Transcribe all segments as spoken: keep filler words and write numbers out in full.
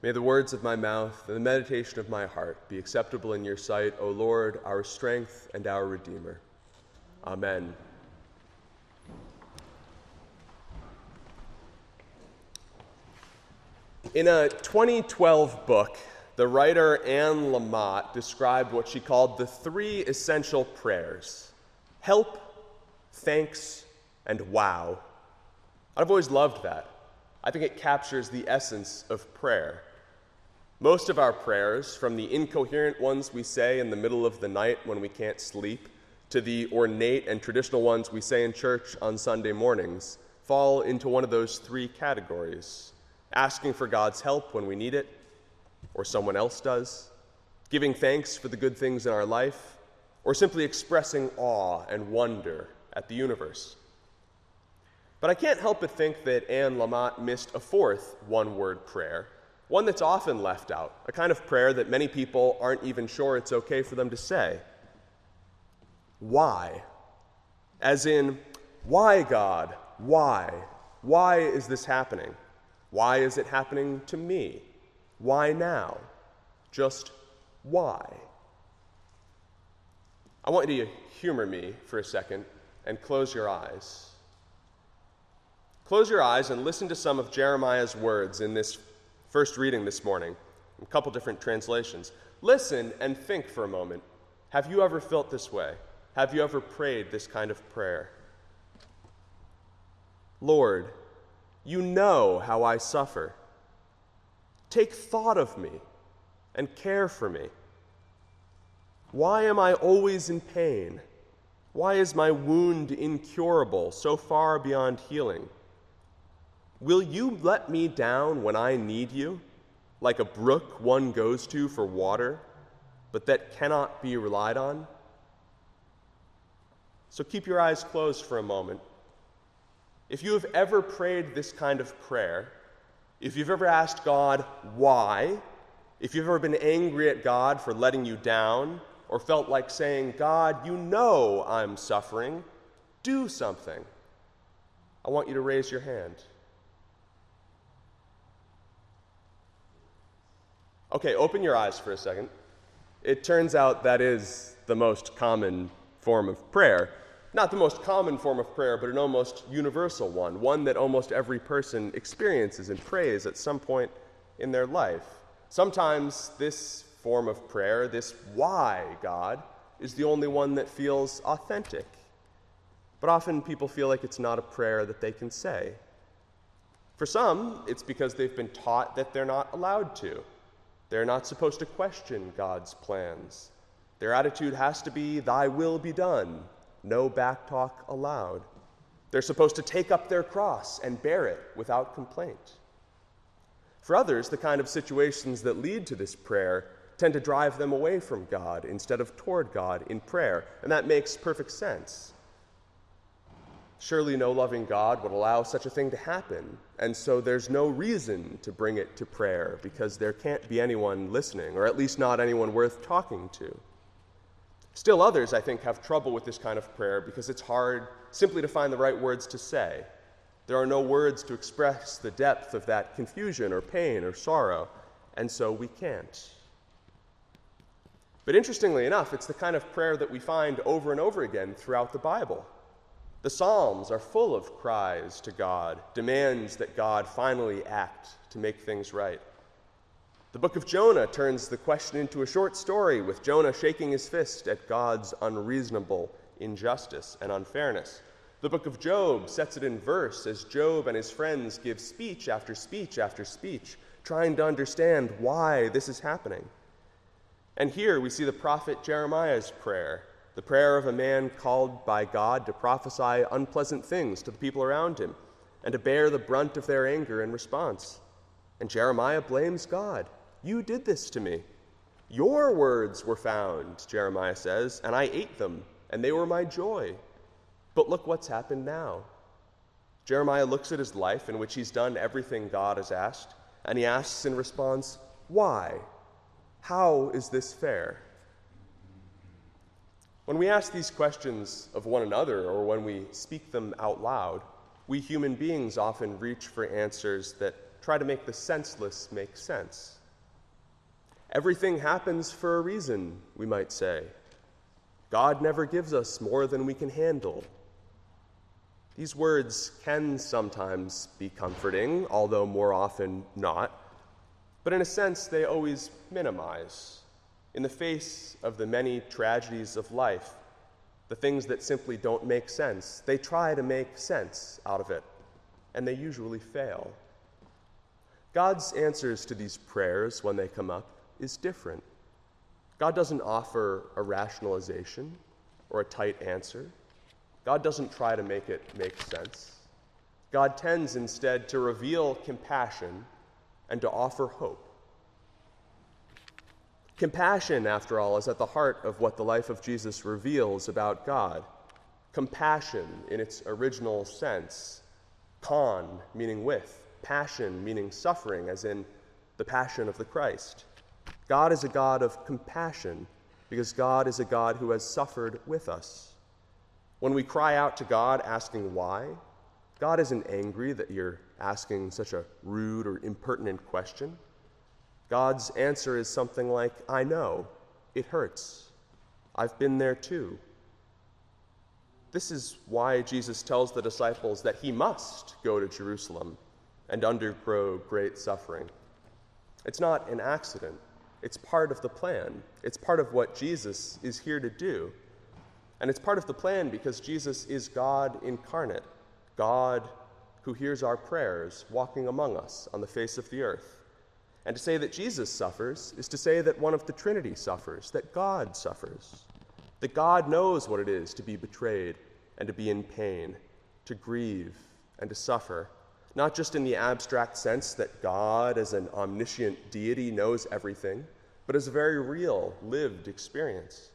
May the words of my mouth and the meditation of my heart be acceptable in your sight, O Lord, our strength and our Redeemer. Amen. In a twenty twelve book, the writer Anne Lamott described what she called the three essential prayers: help, thanks, and wow. I've always loved that. I think it captures the essence of prayer. Most of our prayers, from the incoherent ones we say in the middle of the night when we can't sleep, to the ornate and traditional ones we say in church on Sunday mornings, fall into one of those three categories: asking for God's help when we need it, or someone else does, giving thanks for the good things in our life, or simply expressing awe and wonder at the universe. But I can't help but think that Anne Lamott missed a fourth one-word prayer, one that's often left out, a kind of prayer that many people aren't even sure it's okay for them to say. Why? As in, why, God? Why? Why is this happening? Why is it happening to me? Why now? Just why? I want you to humor me for a second and close your eyes. Close your eyes and listen to some of Jeremiah's words in this first reading this morning, a couple different translations. Listen and think for a moment. Have you ever felt this way? Have you ever prayed this kind of prayer? Lord, you know how I suffer. Take thought of me and care for me. Why am I always in pain? Why is my wound incurable, so far beyond healing? Will you let me down when I need you, like a brook one goes to for water, but that cannot be relied on? So keep your eyes closed for a moment. If you have ever prayed this kind of prayer, if you've ever asked God why, if you've ever been angry at God for letting you down, or felt like saying, God, you know I'm suffering, do something, I want you to raise your hand. Okay, open your eyes for a second. It turns out that is the most common form of prayer. Not the most common form of prayer, but an almost universal one, one that almost every person experiences and prays at some point in their life. Sometimes this form of prayer, this why, God, is the only one that feels authentic. But often people feel like it's not a prayer that they can say. For some, it's because they've been taught that they're not allowed to. They're not supposed to question God's plans. Their attitude has to be, thy will be done. No backtalk allowed. They're supposed to take up their cross and bear it without complaint. For others, the kind of situations that lead to this prayer tend to drive them away from God instead of toward God in prayer, and that makes perfect sense. Surely no loving God would allow such a thing to happen, and so there's no reason to bring it to prayer because there can't be anyone listening, or at least not anyone worth talking to. Still others, I think, have trouble with this kind of prayer because it's hard simply to find the right words to say. There are no words to express the depth of that confusion or pain or sorrow, and so we can't. But interestingly enough, it's the kind of prayer that we find over and over again throughout the Bible. The Psalms are full of cries to God, demands that God finally act to make things right. The book of Jonah turns the question into a short story with Jonah shaking his fist at God's unreasonable injustice and unfairness. The book of Job sets it in verse as Job and his friends give speech after speech after speech, trying to understand why this is happening. And here we see the prophet Jeremiah's prayer, the prayer of a man called by God to prophesy unpleasant things to the people around him and to bear the brunt of their anger in response. And Jeremiah blames God. You did this to me. Your words were found, Jeremiah says, and I ate them, and they were my joy. But look what's happened now. Jeremiah looks at his life in which he's done everything God has asked, and he asks in response, why? How is this fair? When we ask these questions of one another, or when we speak them out loud, we human beings often reach for answers that try to make the senseless make sense. Everything happens for a reason, we might say. God never gives us more than we can handle. These words can sometimes be comforting, although more often not. But in a sense, they always minimize. In the face of the many tragedies of life, the things that simply don't make sense, they try to make sense out of it, and they usually fail. God's answers to these prayers, when they come up, is different. God doesn't offer a rationalization or a tight answer. God doesn't try to make it make sense. God tends instead to reveal compassion and to offer hope. Compassion, after all, is at the heart of what the life of Jesus reveals about God. Compassion in its original sense. Con, meaning with. Passion, meaning suffering, as in the passion of the Christ. God is a God of compassion because God is a God who has suffered with us. When we cry out to God asking why, God isn't angry that you're asking such a rude or impertinent question. God's answer is something like, I know, it hurts. I've been there too. This is why Jesus tells the disciples that he must go to Jerusalem and undergo great suffering. It's not an accident. It's part of the plan. It's part of what Jesus is here to do. And it's part of the plan because Jesus is God incarnate, God who hears our prayers walking among us on the face of the earth. And to say that Jesus suffers is to say that one of the Trinity suffers, that God suffers, that God knows what it is to be betrayed and to be in pain, to grieve and to suffer, not just in the abstract sense that God as an omniscient deity knows everything, but as a very real, lived experience.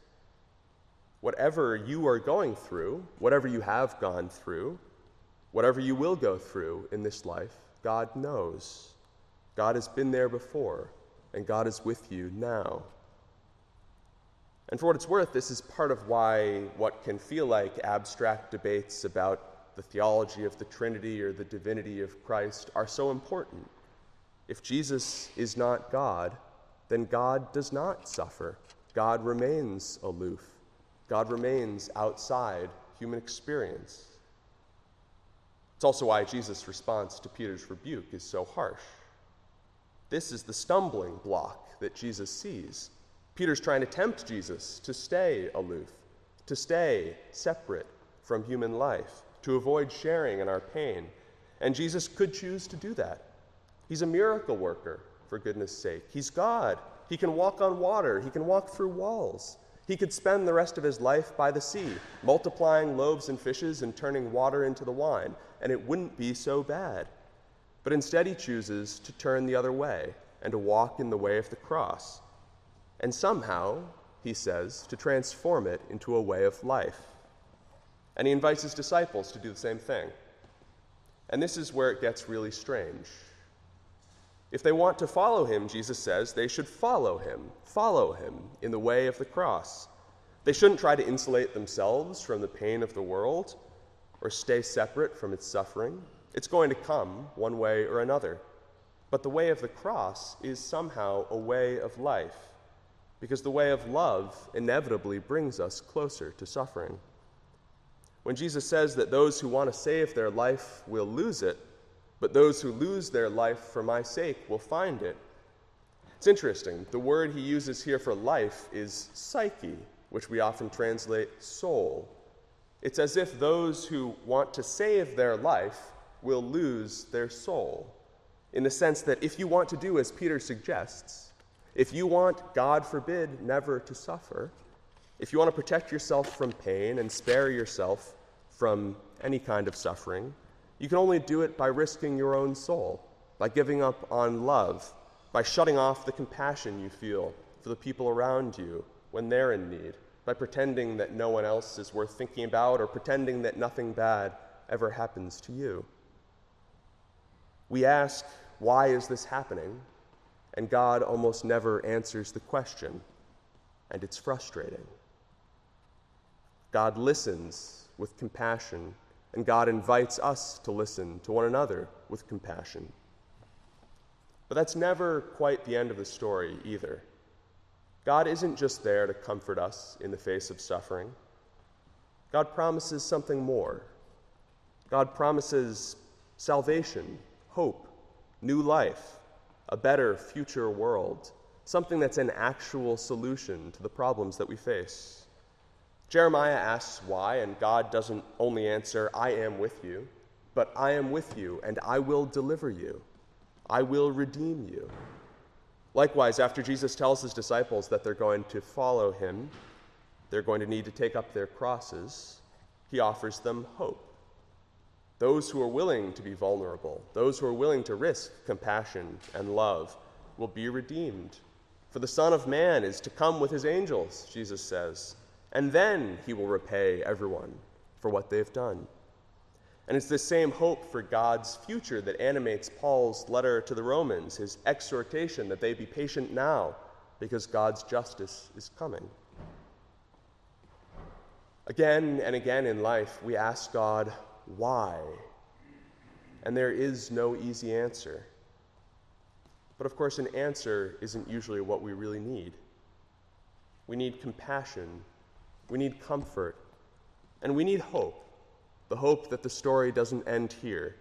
Whatever you are going through, whatever you have gone through, whatever you will go through in this life, God knows. God has been there before, and God is with you now. And for what it's worth, this is part of why what can feel like abstract debates about the theology of the Trinity or the divinity of Christ are so important. If Jesus is not God, then God does not suffer. God remains aloof. God remains outside human experience. It's also why Jesus' response to Peter's rebuke is so harsh. This is the stumbling block that Jesus sees. Peter's trying to tempt Jesus to stay aloof, to stay separate from human life, to avoid sharing in our pain. And Jesus could choose to do that. He's a miracle worker, for goodness sake. He's God. He can walk on water. He can walk through walls. He could spend the rest of his life by the sea, multiplying loaves and fishes and turning water into the wine, and it wouldn't be so bad. But instead he chooses to turn the other way and to walk in the way of the cross. And somehow, he says, to transform it into a way of life. And he invites his disciples to do the same thing. And this is where it gets really strange. If they want to follow him, Jesus says, they should follow him, follow him in the way of the cross. They shouldn't try to insulate themselves from the pain of the world or stay separate from its suffering. It's going to come one way or another. But the way of the cross is somehow a way of life, because the way of love inevitably brings us closer to suffering. When Jesus says that those who want to save their life will lose it, but those who lose their life for my sake will find it. It's interesting. The word he uses here for life is psyche, which we often translate soul. It's as if those who want to save their life will lose their soul, in the sense that if you want to do as Peter suggests, if you want, God forbid, never to suffer, if you want to protect yourself from pain and spare yourself from any kind of suffering, you can only do it by risking your own soul, by giving up on love, by shutting off the compassion you feel for the people around you when they're in need, by pretending that no one else is worth thinking about or pretending that nothing bad ever happens to you. We ask, why is this happening? And God almost never answers the question, and it's frustrating. God listens with compassion, and God invites us to listen to one another with compassion. But that's never quite the end of the story either. God isn't just there to comfort us in the face of suffering. God promises something more. God promises salvation, hope, new life, a better future world, something that's an actual solution to the problems that we face. Jeremiah asks why, and God doesn't only answer, "I am with you," but "I am with you, and I will deliver you. I will redeem you." Likewise, after Jesus tells his disciples that they're going to follow him, they're going to need to take up their crosses, he offers them hope. Those who are willing to be vulnerable, those who are willing to risk compassion and love, will be redeemed. For the Son of Man is to come with his angels, Jesus says, and then he will repay everyone for what they've done. And it's the same hope for God's future that animates Paul's letter to the Romans, his exhortation that they be patient now because God's justice is coming. Again and again in life, we ask God, why? And there is no easy answer. But of course, an answer isn't usually what we really need. We need compassion, we need comfort, and we need hope. The hope that the story doesn't end here,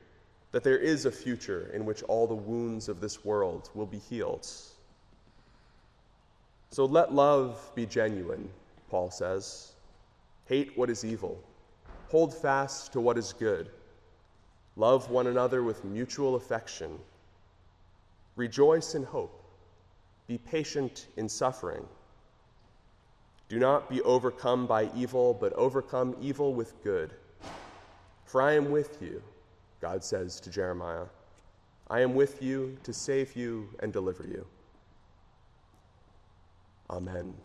that there is a future in which all the wounds of this world will be healed. So let love be genuine, Paul says. Hate what is evil. Hold fast to what is good. Love one another with mutual affection. Rejoice in hope. Be patient in suffering. Do not be overcome by evil, but overcome evil with good. For I am with you, God says to Jeremiah. I am with you to save you and deliver you. Amen.